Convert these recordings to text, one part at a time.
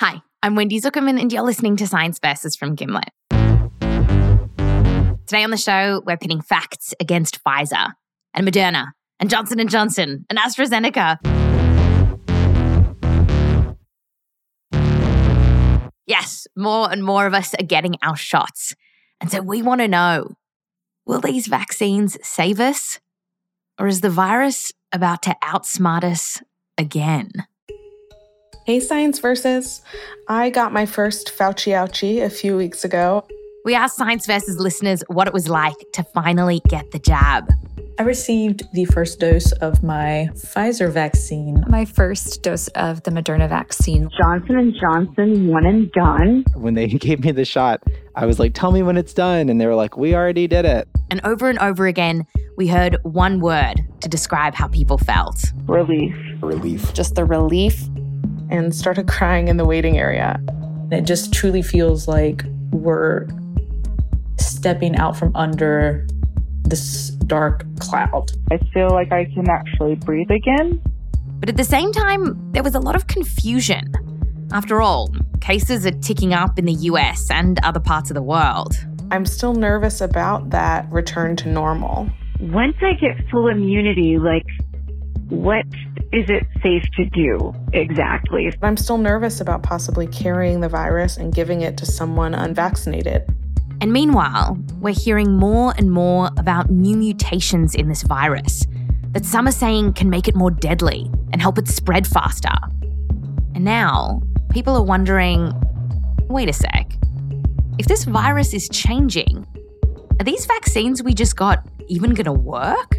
Hi, I'm Wendy Zuckerman, and you're listening to Science Versus from Gimlet. Today on the show, we're pitting facts against Pfizer and Moderna and Johnson & Johnson and AstraZeneca. Yes, more and more of us are getting our shots. And so we want to know, will these vaccines save us? Or is the virus about to outsmart us again? Hey, Science Versus. I got my first Fauci ouchie a few weeks ago. We asked Science Versus listeners what it was like to finally get the jab. I received the first dose of my Pfizer vaccine. My first dose of the Moderna vaccine. Johnson & Johnson, one and done. When they gave me the shot, I was like, tell me when it's done. And they were like, we already did it. And over again, we heard one word to describe how people felt. Relief. Relief. Just the relief. And started crying in the waiting area. It just truly feels like we're stepping out from under this dark cloud. I feel like I can actually breathe again. But at the same time, there was a lot of confusion. After all, cases are ticking up in the US and other parts of the world. I'm still nervous about that return to normal. Once I get full immunity, what is it safe to do exactly? I'm still nervous about possibly carrying the virus and giving it to someone unvaccinated. And meanwhile, we're hearing more and more about new mutations in this virus that some are saying can make it more deadly and help it spread faster. And now people are wondering, wait a sec, if this virus is changing, are these vaccines we just got even going to work?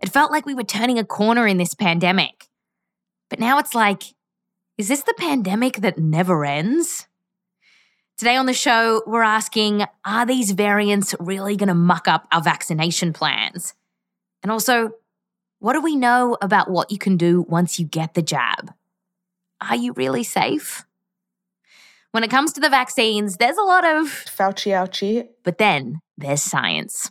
It felt like we were turning a corner in this pandemic. But now it's like, is this the pandemic that never ends? Today on the show, we're asking, are these variants really going to muck up our vaccination plans? And also, what do we know about what you can do once you get the jab? Are you really safe? When it comes to the vaccines, there's a lot of Fauci ouchie. But then there's science.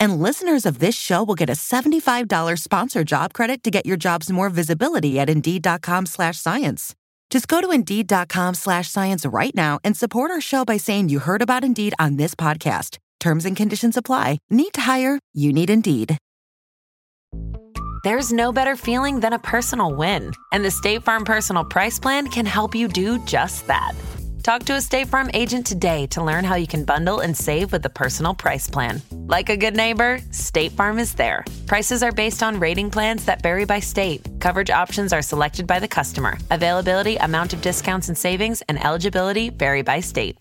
And listeners of this show will get a $75 sponsored job credit to get your jobs more visibility at Indeed.com/science. Just go to Indeed.com/science right now and support our show by saying you heard about Indeed on this podcast. Terms and conditions apply. Need to hire? You need Indeed. There's no better feeling than a personal win. And the State Farm Personal Price Plan can help you do just that. Talk to a State Farm agent today to learn how you can bundle and save with the Personal Price Plan. Like a good neighbor, State Farm is there. Prices are based on rating plans that vary by state. Coverage options are selected by the customer. Availability, amount of discounts and savings, and eligibility vary by state.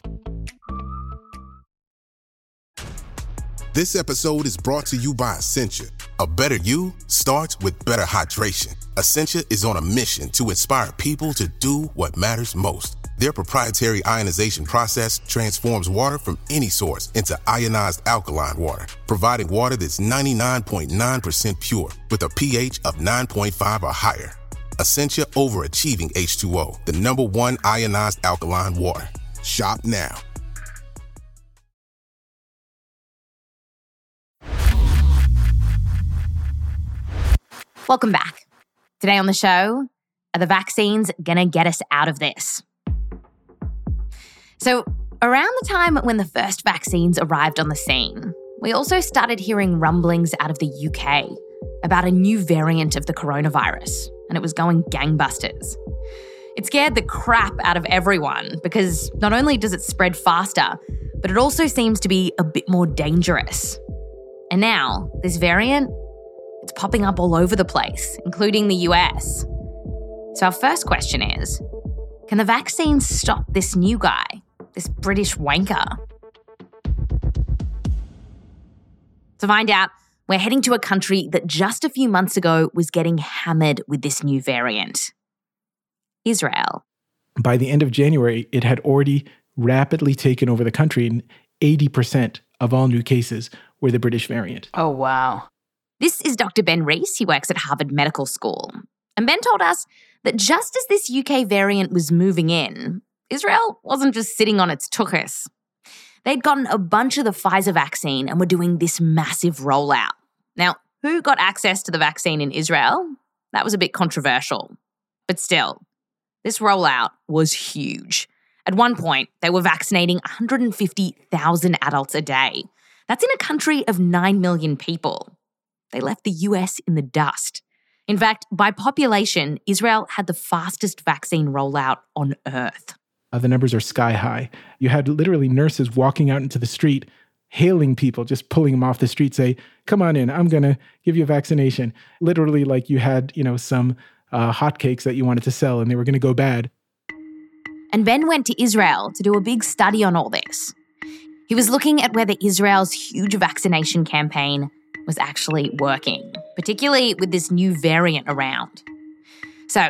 This episode is brought to you by Essentia. A better you starts with better hydration. Essentia is on a mission to inspire people to do what matters most. Their proprietary ionization process transforms water from any source into ionized alkaline water, providing water that's 99.9% pure with a pH of 9.5 or higher. Essentia overachieving H2O, the number one ionized alkaline water. Shop now. Welcome back. Today on the show, are the vaccines going to get us out of this? So around the time when the first vaccines arrived on the scene, we also started hearing rumblings out of the UK about a new variant of the coronavirus, and it was going gangbusters. It scared the crap out of everyone because not only does it spread faster, but it also seems to be a bit more dangerous. And now this variant, it's popping up all over the place, including the US. So our first question is, can the vaccine stop this new guy? This British wanker. To find out, we're heading to a country that just a few months ago was getting hammered with this new variant. Israel. By the end of January, it had already rapidly taken over the country, and 80% of all new cases were the British variant. Oh, wow. This is Dr. Ben Reis. He works at Harvard Medical School. And Ben told us that just as this UK variant was moving in, Israel wasn't just sitting on its tuchus. They'd gotten a bunch of the Pfizer vaccine and were doing this massive rollout. Now, who got access to the vaccine in Israel? That was a bit controversial. But still, this rollout was huge. At one point, they were vaccinating 150,000 adults a day. That's in a country of 9 million people. They left the US in the dust. In fact, by population, Israel had the fastest vaccine rollout on Earth. The numbers are sky high. You had literally nurses walking out into the street, hailing people, just pulling them off the street, say, come on in, I'm going to give you a vaccination. Literally like you had, some hotcakes that you wanted to sell and they were going to go bad. And Ben went to Israel to do a big study on all this. He was looking at whether Israel's huge vaccination campaign was actually working, particularly with this new variant around. So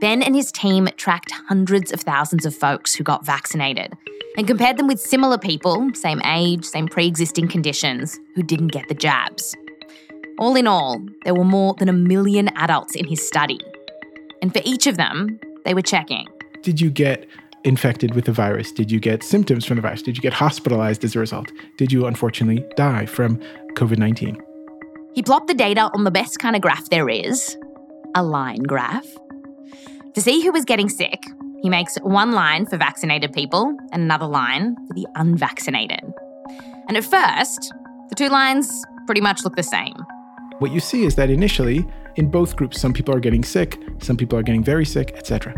Ben and his team tracked hundreds of thousands of folks who got vaccinated and compared them with similar people, same age, same pre-existing conditions, who didn't get the jabs. All in all, there were more than 1 million adults in his study. And for each of them, they were checking. Did you get infected with the virus? Did you get symptoms from the virus? Did you get hospitalized as a result? Did you, unfortunately, die from COVID-19? He plopped the data on the best kind of graph there is, a line graph. To see who was getting sick, he makes one line for vaccinated people and another line for the unvaccinated. And at first, the two lines pretty much look the same. What you see is that initially, in both groups, some people are getting sick, some people are getting very sick, etc.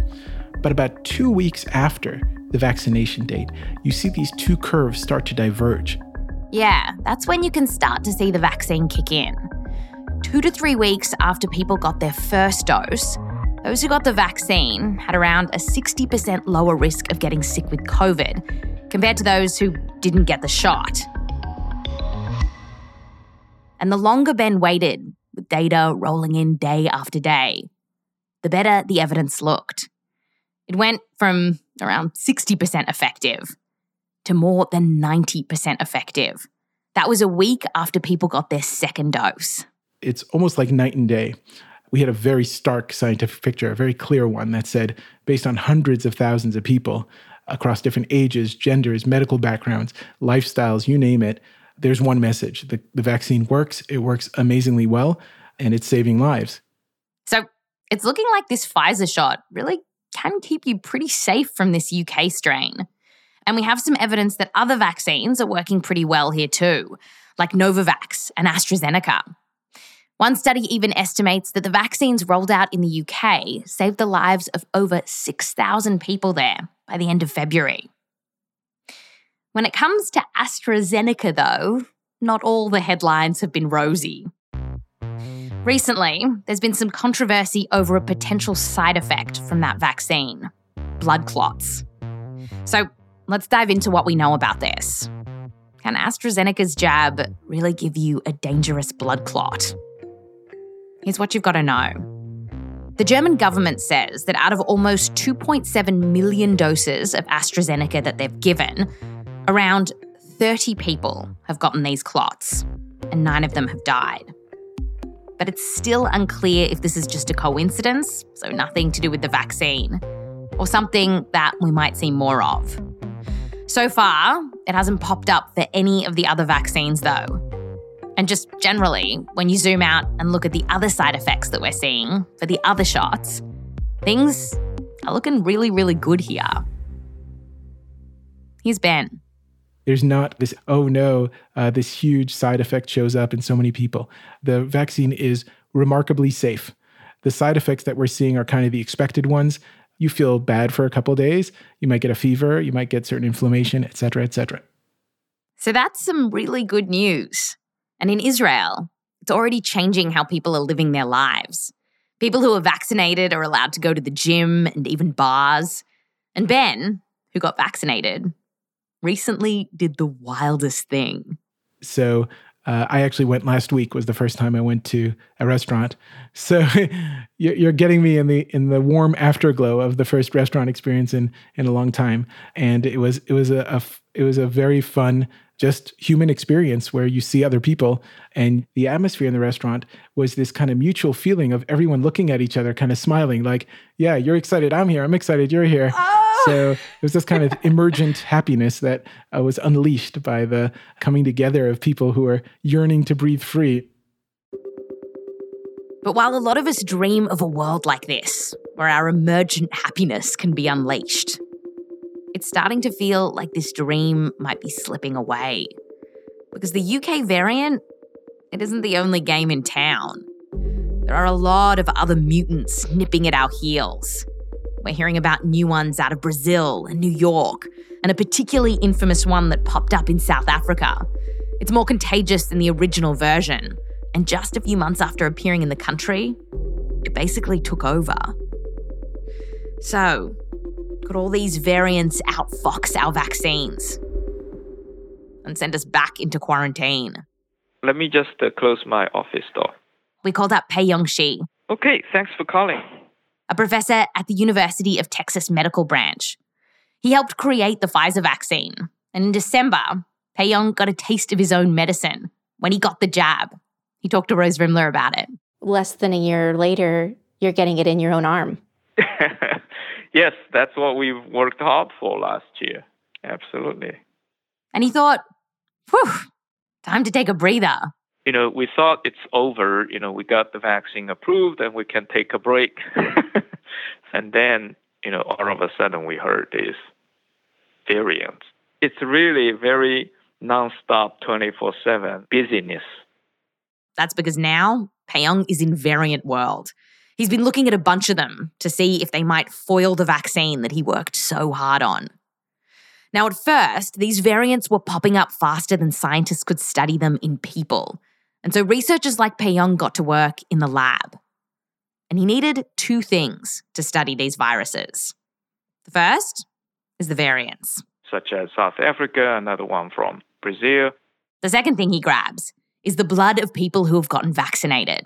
But about 2 weeks after the vaccination date, you see these two curves start to diverge. Yeah, that's when you can start to see the vaccine kick in. 2 to 3 weeks after people got their first dose, those who got the vaccine had around a 60% lower risk of getting sick with COVID compared to those who didn't get the shot. And the longer Ben waited, with data rolling in day after day, the better the evidence looked. It went from around 60% effective to more than 90% effective. That was a week after people got their second dose. It's almost like night and day. We had a very stark scientific picture, a very clear one that said, based on hundreds of thousands of people across different ages, genders, medical backgrounds, lifestyles, you name it, there's one message. The vaccine works, it works amazingly well, and it's saving lives. So it's looking like this Pfizer shot really can keep you pretty safe from this UK strain. And we have some evidence that other vaccines are working pretty well here too, like Novavax and AstraZeneca. One study even estimates that the vaccines rolled out in the UK saved the lives of over 6,000 people there by the end of February. When it comes to AstraZeneca, though, not all the headlines have been rosy. Recently, there's been some controversy over a potential side effect from that vaccine, blood clots. So let's dive into what we know about this. Can AstraZeneca's jab really give you a dangerous blood clot? Here's what you've got to know. The German government says that out of almost 2.7 million doses of AstraZeneca that they've given, around 30 people have gotten these clots, and 9 of them have died. But it's still unclear if this is just a coincidence, so nothing to do with the vaccine, or something that we might see more of. So far, it hasn't popped up for any of the other vaccines, though. And just generally, when you zoom out and look at the other side effects that we're seeing for the other shots, things are looking really, really good here. Here's Ben. There's not this, oh no, this huge side effect shows up in so many people. The vaccine is remarkably safe. The side effects that we're seeing are kind of the expected ones. You feel bad for a couple of days. You might get a fever. You might get certain inflammation, et cetera, et cetera. So that's some really good news. And in Israel, it's already changing how people are living their lives. People who are vaccinated are allowed to go to the gym and even bars. And Ben, who got vaccinated, recently did the wildest thing. So I actually went last week, was the first time I went to a restaurant. So you're getting me in the warm afterglow of the first restaurant experience in a long time. And it was a very fun, just human experience where you see other people. And the atmosphere in the restaurant was this kind of mutual feeling of everyone looking at each other, kind of smiling like, yeah, you're excited, I'm here, I'm excited, you're here. Oh! So it was this kind of emergent happiness that was unleashed by the coming together of people who are yearning to breathe free. But while a lot of us dream of a world like this, where our emergent happiness can be unleashed, it's starting to feel like this dream might be slipping away. Because the UK variant, it isn't the only game in town. There are a lot of other mutants nipping at our heels. We're hearing about new ones out of Brazil and New York, and a particularly infamous one that popped up in South Africa. It's more contagious than the original version, and just a few months after appearing in the country, it basically took over. So, could all these variants outfox our vaccines and send us back into quarantine? Let me just close my office door. We called up Pei-Yong Shi. Okay, thanks for calling. A professor at the University of Texas Medical Branch. He helped create the Pfizer vaccine. And in December, Pei-Yong got a taste of his own medicine when he got the jab. He talked to Rose Rimmler about it. Less than a year later, you're getting it in your own arm. Yes, that's what we've worked hard for last year. Absolutely. And he thought, whew, time to take a breather. You know, we thought it's over. You know, we got the vaccine approved and we can take a break. And then, you know, all of a sudden we heard this variant. It's really very nonstop, 24/7 busyness. That's because now Pei-Yong is in variant world. He's been looking at a bunch of them to see if they might foil the vaccine that he worked so hard on. Now, at first, these variants were popping up faster than scientists could study them in people. And so researchers like Pei-Yong got to work in the lab. And he needed two things to study these viruses. The first is the variants. Such as South Africa, another one from Brazil. The second thing he grabs is the blood of people who have gotten vaccinated.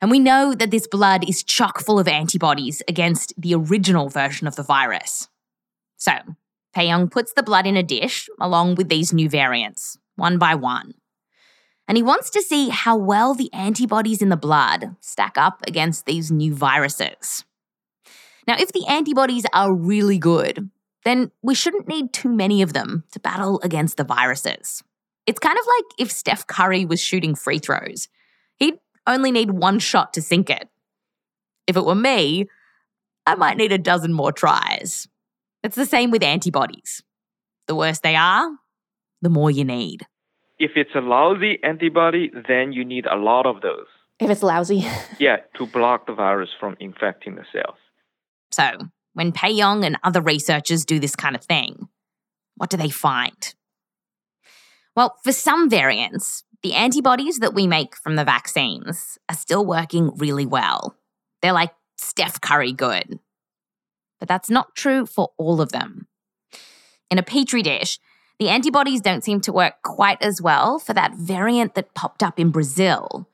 And we know that this blood is chock full of antibodies against the original version of the virus. So, Pei-Yong puts the blood in a dish along with these new variants, one by one. And he wants to see how well the antibodies in the blood stack up against these new viruses. Now, if the antibodies are really good, then we shouldn't need too many of them to battle against the viruses. It's kind of like if Steph Curry was shooting free throws. He'd only need one shot to sink it. If it were me, I might need a dozen more tries. It's the same with antibodies. The worse they are, the more you need. If it's a lousy antibody, then you need a lot of those. If it's lousy. Yeah, to block the virus from infecting the cells. So, when Pei-Yong and other researchers do this kind of thing, what do they find? Well, for some variants, the antibodies that we make from the vaccines are still working really well. They're like Steph Curry good. But that's not true for all of them. In a petri dish, the antibodies don't seem to work quite as well for that variant that popped up in Brazil.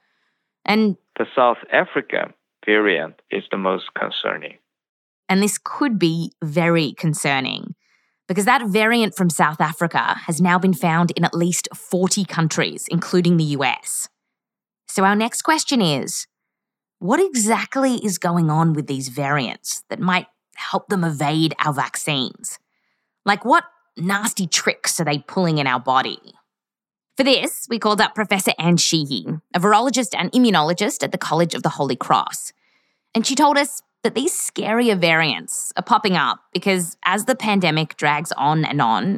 And the South Africa variant is the most concerning. And this could be very concerning, because that variant from South Africa has now been found in at least 40 countries, including the US. So our next question is, what exactly is going on with these variants that might help them evade our vaccines? Like, what nasty tricks are they pulling in our body? For this, we called up Professor Anne Sheehy, a virologist and immunologist at the College of the Holy Cross. And she told us that these scarier variants are popping up because as the pandemic drags on,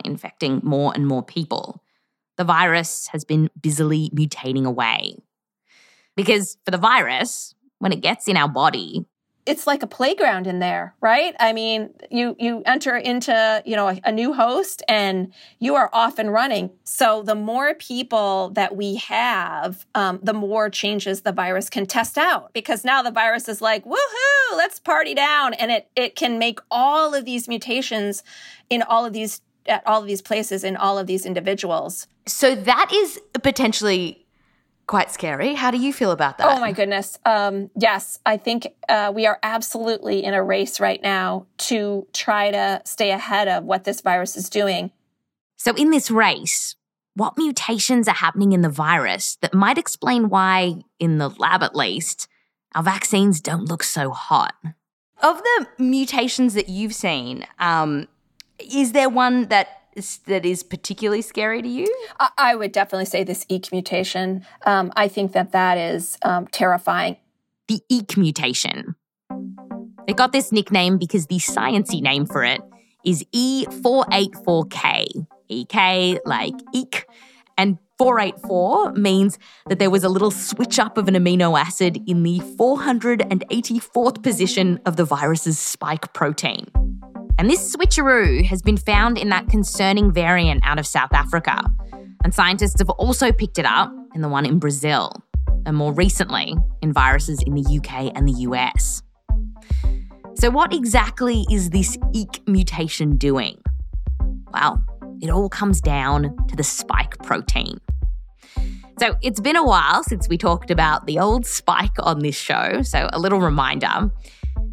infecting more and more people, the virus has been busily mutating away. Because for the virus, when it gets in our body, it's like a playground in there, right? I mean, you enter into, you know, a new host and you are off and running. So the more people that we have, the more changes the virus can test out. Because now the virus is like, woohoo, let's party down. And it can make all of these mutations in all of these, at all of these places, in all of these individuals. So that is potentially quite scary. How do you feel about that? Oh, my goodness. Yes, I think we are absolutely in a race right now to try to stay ahead of what this virus is doing. So in this race, what mutations are happening in the virus that might explain why, in the lab at least, our vaccines don't look so hot? Of the mutations that you've seen, is there one that is particularly scary to you? I would definitely say this EEC mutation. I think that is terrifying. The EEC mutation. It got this nickname because the sciencey name for it is E484K. EK, like EEC. And 484 means that there was a little switch up of an amino acid in the 484th position of the virus's spike protein. And this switcheroo has been found in that concerning variant out of South Africa. And scientists have also picked it up in the one in Brazil, and more recently in viruses in the UK and the US. So what exactly is this EEC mutation doing? Well, it all comes down to the spike protein. So it's been a while since we talked about the old spike on this show, so a little reminder.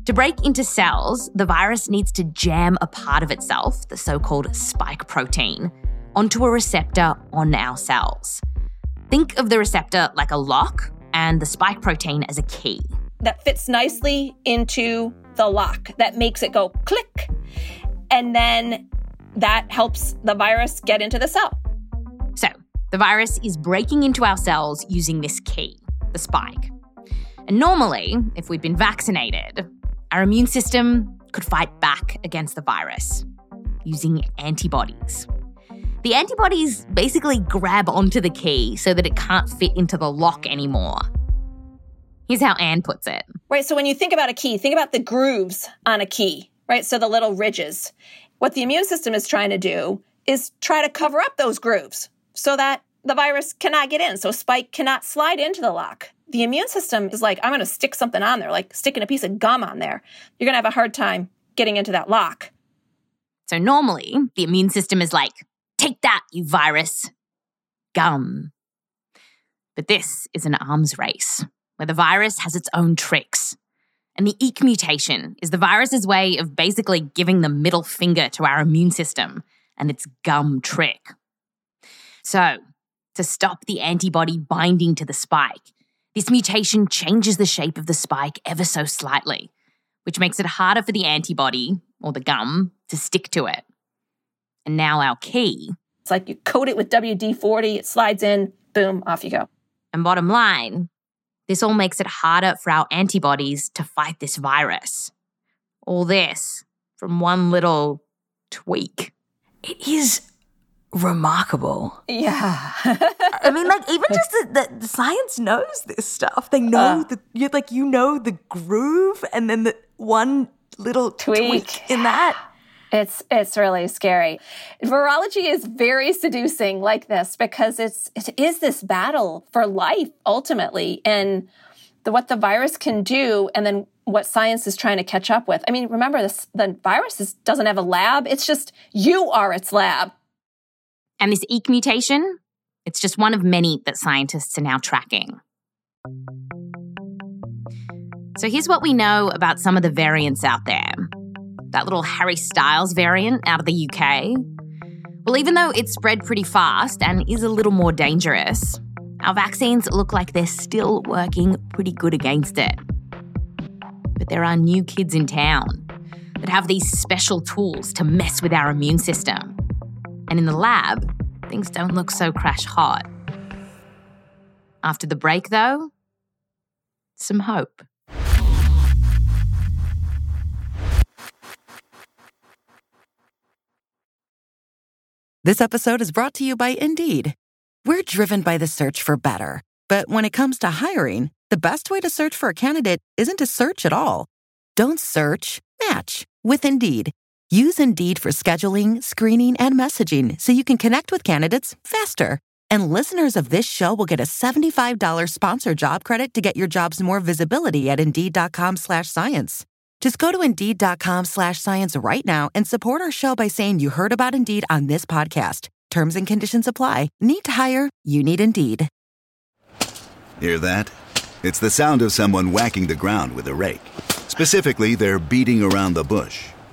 To break into cells, the virus needs to jam a part of itself, the so-called spike protein, onto a receptor on our cells. Think of the receptor like a lock and the spike protein as a key. That fits nicely into the lock. That makes it go click. And then that helps the virus get into the cell. So the virus is breaking into our cells using this key, the spike. And normally, if we'd been vaccinated, our immune system could fight back against the virus using antibodies. The antibodies basically grab onto the key so that it can't fit into the lock anymore. Here's how Anne puts it. Right, so when you think about a key, think about the grooves on a key, right? So the little ridges. What the immune system is trying to do is try to cover up those grooves so that the virus cannot get in, so spike cannot slide into the lock. The immune system is like, I'm going to stick something on there, like sticking a piece of gum on there. You're going to have a hard time getting into that lock. So normally, the immune system is like, take that, you virus. Gum. But this is an arms race where the virus has its own tricks. And the EEC mutation is the virus's way of basically giving the middle finger to our immune system and its gum trick. So, to stop the antibody binding to the spike, this mutation changes the shape of the spike ever so slightly, which makes it harder for the antibody, or the gum, to stick to it. And now our key. It's like you coat it with WD-40, it slides in, boom, off you go. And bottom line, this all makes it harder for our antibodies to fight this virus. All this from one little tweak. It is remarkable. Yeah. I mean, like, even just the science knows this stuff. They know the groove and then the one little tweak in that. It's really scary. Virology is very seducing like this because it is this battle for life ultimately, and what the virus can do and then what science is trying to catch up with. I mean, remember, the virus doesn't have a lab. It's just you are its lab. And this EEC mutation, it's just one of many that scientists are now tracking. So here's what we know about some of the variants out there. That little Harry Styles variant out of the UK. Well, even though it's spread pretty fast and is a little more dangerous, our vaccines look like they're still working pretty good against it. But there are new kids in town that have these special tools to mess with our immune system. And in the lab, things don't look so crash hot. After the break, though, some hope. This episode is brought to you by Indeed. We're driven by the search for better. But when it comes to hiring, the best way to search for a candidate isn't to search at all. Don't search, match with Indeed. Use Indeed for scheduling, screening, and messaging so you can connect with candidates faster. And listeners of this show will get a $75 sponsor job credit to get your jobs more visibility at Indeed.com/science. Just go to Indeed.com/science right now and support our show by saying you heard about Indeed on this podcast. Terms and conditions apply. Need to hire? You need Indeed. Hear that? It's the sound of someone whacking the ground with a rake. Specifically, they're beating around the bush,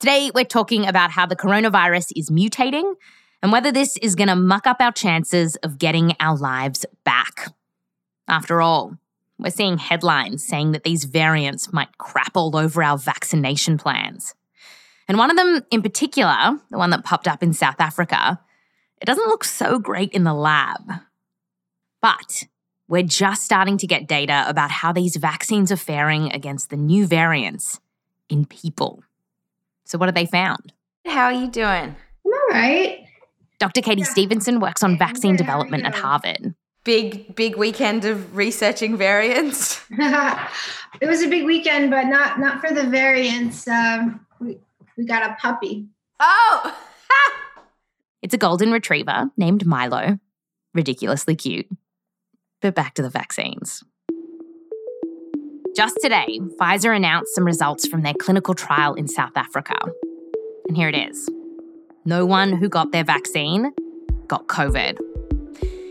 Today, we're talking about how the coronavirus is mutating and whether this is going to muck up our chances of getting our lives back. After all, we're seeing headlines saying that these variants might crap all over our vaccination plans. And one of them in particular, the one that popped up in South Africa, it doesn't look so great in the lab. But we're just starting to get data about how these vaccines are faring against the new variants in people. So what have they found? How are you doing? I'm all right. Dr. Katy Stephenson works on vaccine development at Harvard. Big weekend of researching variants. It was a big weekend, but not for the variants. We got a puppy. Oh! It's a golden retriever named Milo. Ridiculously cute. But back to the vaccines. Just today, Pfizer announced some results from their clinical trial in South Africa. And here it is. No one who got their vaccine got COVID.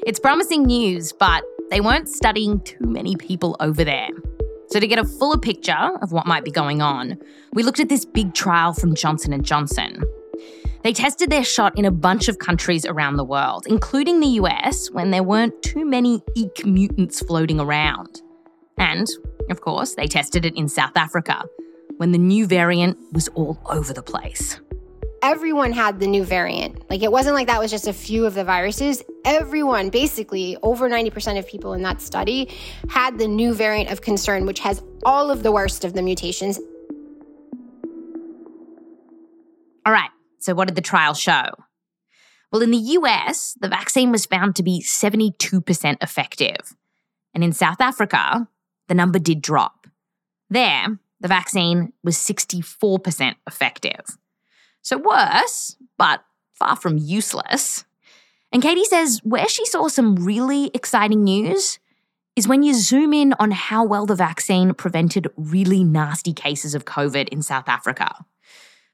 It's promising news, but they weren't studying too many people over there. So to get a fuller picture of what might be going on, we looked at this big trial from Johnson & Johnson. They tested their shot in a bunch of countries around the world, including the US, when there weren't too many eek mutants floating around. And, of course, they tested it in South Africa, when the new variant was all over the place. Everyone had the new variant. Like, it wasn't like that was just a few of the viruses. Everyone, basically, over 90% of people in that study had the new variant of concern, which has all of the worst of the mutations. All right, so what did the trial show? Well, in the US, the vaccine was found to be 72% effective. And in South Africa, the number did drop. There, the vaccine was 64% effective. So worse, but far from useless. And Katy says where she saw some really exciting news is when you zoom in on how well the vaccine prevented really nasty cases of COVID in South Africa.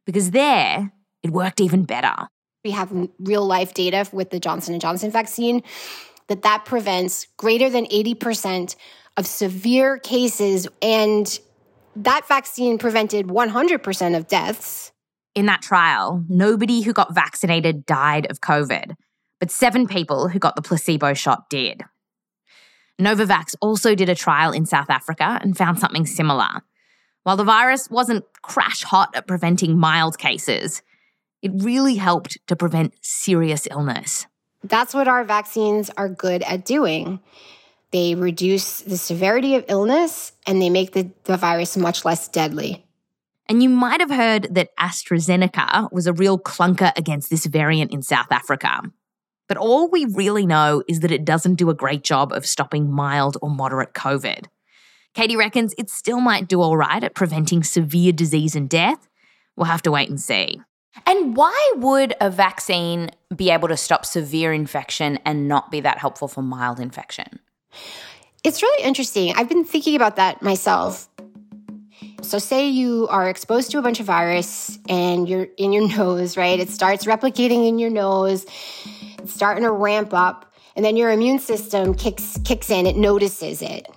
Because there, it worked even better. We have real-life data with the Johnson & Johnson vaccine that prevents greater than 80% of severe cases, and that vaccine prevented 100% of deaths. In that trial, nobody who got vaccinated died of COVID, but 7 people who got the placebo shot did. Novavax also did a trial in South Africa and found something similar. While the virus wasn't crash hot at preventing mild cases, it really helped to prevent serious illness. That's what our vaccines are good at doing. They reduce the severity of illness and they make the virus much less deadly. And you might have heard that AstraZeneca was a real clunker against this variant in South Africa. But all we really know is that it doesn't do a great job of stopping mild or moderate COVID. Katy reckons it still might do all right at preventing severe disease and death. We'll have to wait and see. And why would a vaccine be able to stop severe infection and not be that helpful for mild infection? It's really interesting. I've been thinking about that myself. So say you are exposed to a bunch of virus and you're in your nose, right? It starts replicating in your nose. It's starting to ramp up. And then your immune system kicks in. It notices it.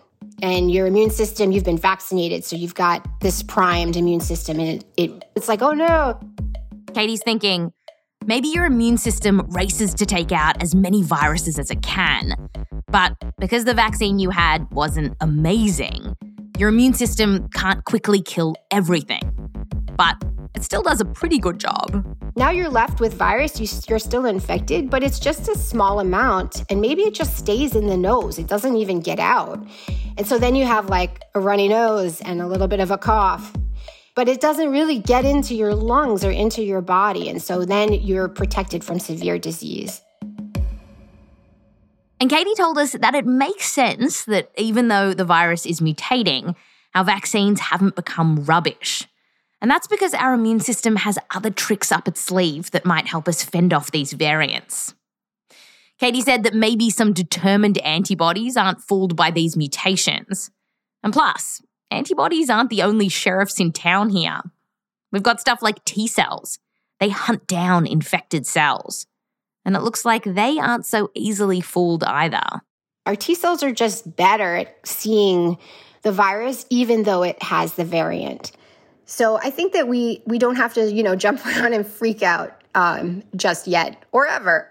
And your immune system, you've been vaccinated, so you've got this primed immune system. And it's like, oh no. Katy's thinking, maybe your immune system races to take out as many viruses as it can. But because the vaccine you had wasn't amazing, your immune system can't quickly kill everything, but it still does a pretty good job. Now you're left with virus, you're still infected, but it's just a small amount, and maybe it just stays in the nose. It doesn't even get out. And so then you have like a runny nose and a little bit of a cough, but it doesn't really get into your lungs or into your body, and so then you're protected from severe disease. And Katy told us that it makes sense that even though the virus is mutating, our vaccines haven't become rubbish. And that's because our immune system has other tricks up its sleeve that might help us fend off these variants. Katy said that maybe some determined antibodies aren't fooled by these mutations. And plus, antibodies aren't the only sheriffs in town here. We've got stuff like T cells. They hunt down infected cells. And it looks like they aren't so easily fooled either. Our T cells are just better at seeing the virus, even though it has the variant. So I think that we don't have to, jump around and freak out just yet or ever.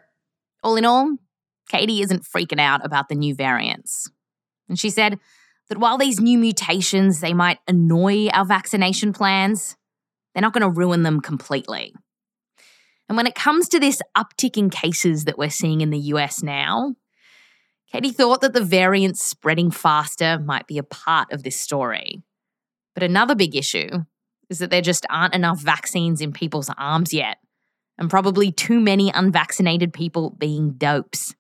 All in all, Katy isn't freaking out about the new variants. And she said that while these new mutations, they might annoy our vaccination plans, they're not going to ruin them completely. And when it comes to this uptick in cases that we're seeing in the US now, Katy thought that the variants spreading faster might be a part of this story. But another big issue is that there just aren't enough vaccines in people's arms yet, and probably too many unvaccinated people being dopes,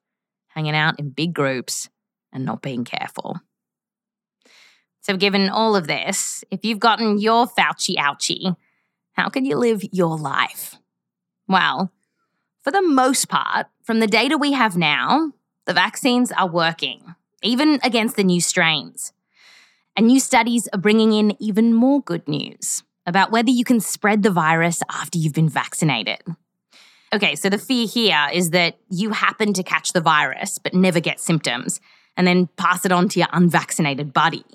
hanging out in big groups and not being careful. So given all of this, if you've gotten your Fauci ouchie, how can you live your life? Well, for the most part, from the data we have now, the vaccines are working, even against the new strains. And new studies are bringing in even more good news about whether you can spread the virus after you've been vaccinated. Okay, so the fear here is that you happen to catch the virus but never get symptoms and then pass it on to your unvaccinated buddy.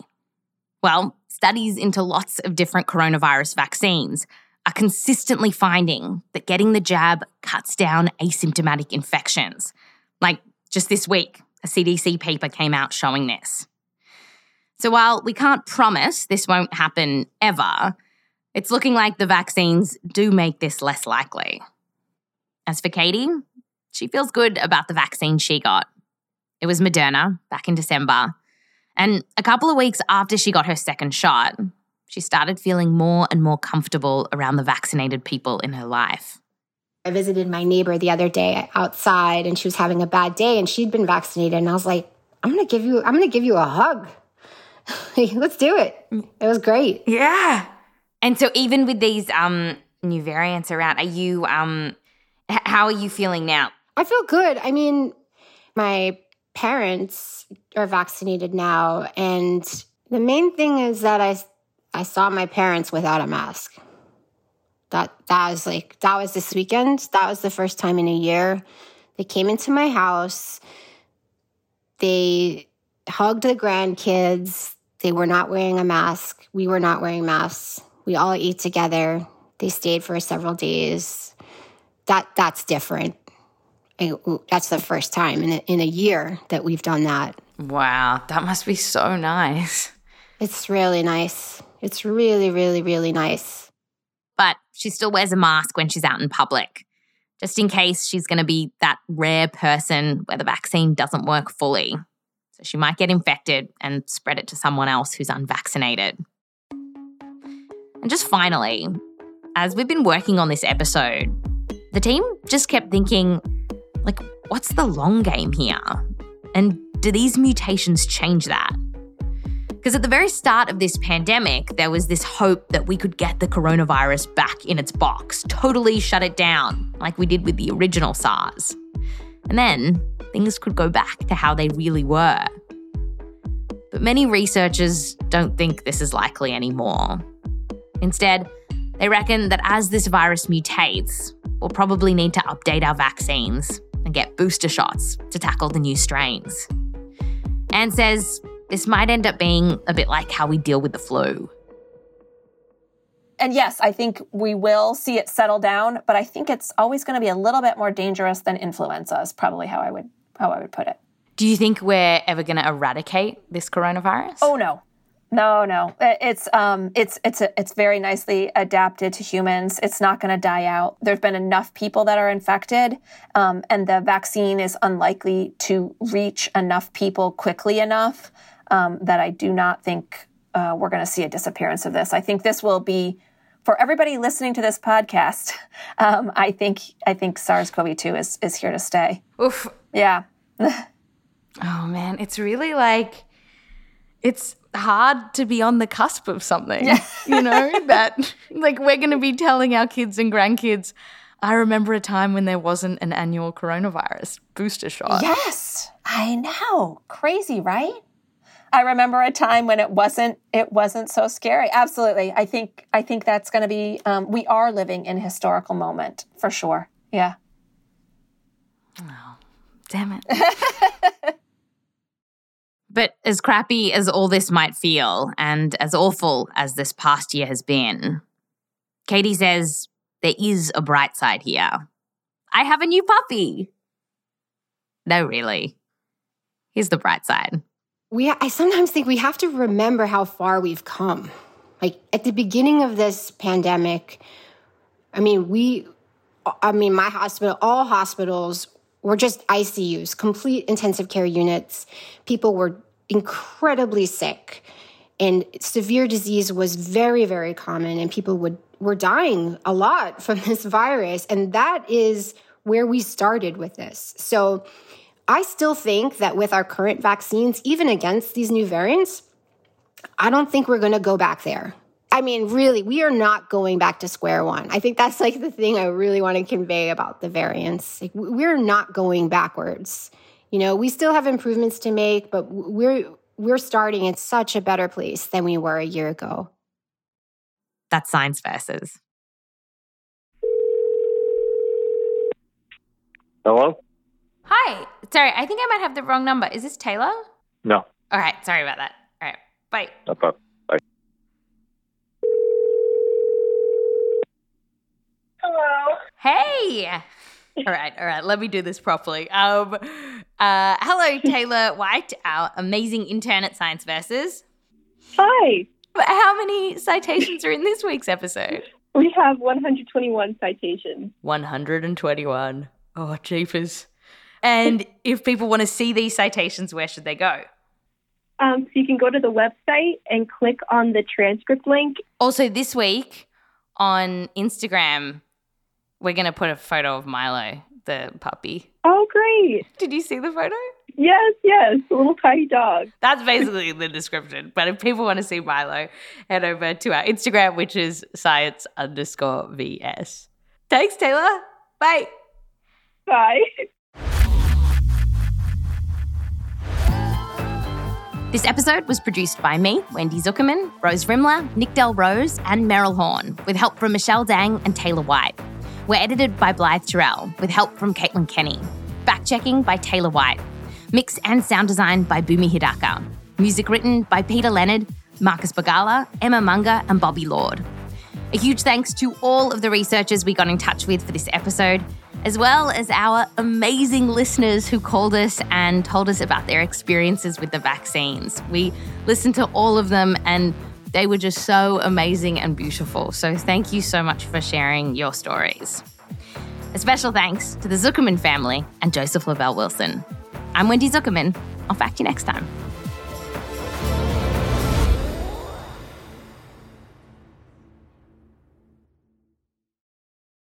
Well, studies into lots of different coronavirus vaccines are consistently finding that getting the jab cuts down asymptomatic infections. Like just this week, a CDC paper came out showing this. So while we can't promise this won't happen ever, it's looking like the vaccines do make this less likely. As for Katy, she feels good about the vaccine she got. It was Moderna back in December. And a couple of weeks after she got her second shot, she started feeling more and more comfortable around the vaccinated people in her life. I visited my neighbor the other day outside, and she was having a bad day, and she'd been vaccinated. And I was like, I'm gonna give you a hug. Let's do it. It was great. Yeah. And so even with these new variants around, are you? How are you feeling now? I feel good. I mean, my parents are vaccinated now, and the main thing is that I saw my parents without a mask. That was this weekend. That was the first time in a year. They came into my house. They hugged the grandkids. They were not wearing a mask. We were not wearing masks. We all ate together. They stayed for several days. That's different. That's the first time in a year that we've done that. Wow, that must be so nice. It's really nice. It's really, really, really nice. But she still wears a mask when she's out in public, just in case she's going to be that rare person where the vaccine doesn't work fully. So she might get infected and spread it to someone else who's unvaccinated. And just finally, as we've been working on this episode, the team just kept thinking, what's the long game here? And do these mutations change that? Because at the very start of this pandemic, there was this hope that we could get the coronavirus back in its box, totally shut it down, like we did with the original SARS. And then things could go back to how they really were. But many researchers don't think this is likely anymore. Instead, they reckon that as this virus mutates, we'll probably need to update our vaccines and get booster shots to tackle the new strains. Anne says this might end up being a bit like how we deal with the flu. And yes, I think we will see it settle down, but I think it's always going to be a little bit more dangerous than influenza is probably how I would put it. Do you think we're ever going to eradicate this coronavirus? Oh, no. No. It's very nicely adapted to humans. It's not going to die out. There's been enough people that are infected, and the vaccine is unlikely to reach enough people quickly enough that I do not think we're going to see a disappearance of this. I think this will be, for everybody listening to this podcast, I think SARS-CoV-2 is here to stay. Oof. Yeah. Oh, man. It's really like it's hard to be on the cusp of something, yeah. You know, that like we're going to be telling our kids and grandkids, I remember a time when there wasn't an annual coronavirus booster shot. Yes, I know. Crazy, right? I remember a time when it wasn't so scary. Absolutely. I think that's going to be, we are living in a historical moment for sure. Yeah. Oh, damn it. But as crappy as all this might feel and as awful as this past year has been, Katy says there is a bright side here. I have a new puppy. No, really. Here's the bright side. I sometimes think we have to remember how far we've come. Like, at the beginning of this pandemic, my hospital, all hospitals were just ICUs, complete intensive care units. People were incredibly sick, and severe disease was very, very common, and people were dying a lot from this virus, and that is where we started with this. So I still think that with our current vaccines, even against these new variants, I don't think we're going to go back there. I mean, really, we are not going back to square one. I think that's like the thing I really want to convey about the variants. Like, we're not going backwards. You know, we still have improvements to make, but we're starting in such a better place than we were a year ago. That's Science Versus. Hello? Hi. Sorry, I think I might have the wrong number. Is this Taylor? No. All right. Sorry about that. All right. Bye. No problem. Bye. Hello. Hey. All right. Let me do this properly. Hello, Taylor White, our amazing intern at Science Versus. Hi. How many citations are in this week's episode? We have 121 citations. 121. Oh, jeepers. And if people want to see these citations, where should they go? So you can go to the website and click on the transcript link. Also this week on Instagram, we're going to put a photo of Milo, the puppy. Oh, great. Did you see the photo? Yes, a little tiny dog. That's basically the description. But if people want to see Milo, head over to our Instagram, which is science_VS. Thanks, Taylor. Bye. Bye. This episode was produced by me, Wendy Zuckerman, Rose Rimmler, Nick DelRose, and Meryl Horn, with help from Michelle Dang and Taylor White. We're edited by Blythe Terrell, with help from Caitlin Kenney. Fact-checking by Taylor White. Mix and sound design by Bumi Hidaka. Music written by Peter Leonard, Marcus Bagala, Emma Munger, and Bobby Lord. A huge thanks to all of the researchers we got in touch with for this episode, as well as our amazing listeners who called us and told us about their experiences with the vaccines. We listened to all of them and they were just so amazing and beautiful. So thank you so much for sharing your stories. A special thanks to the Zuckerman family and Joseph Lavelle Wilson. I'm Wendy Zuckerman. I'll fact you next time.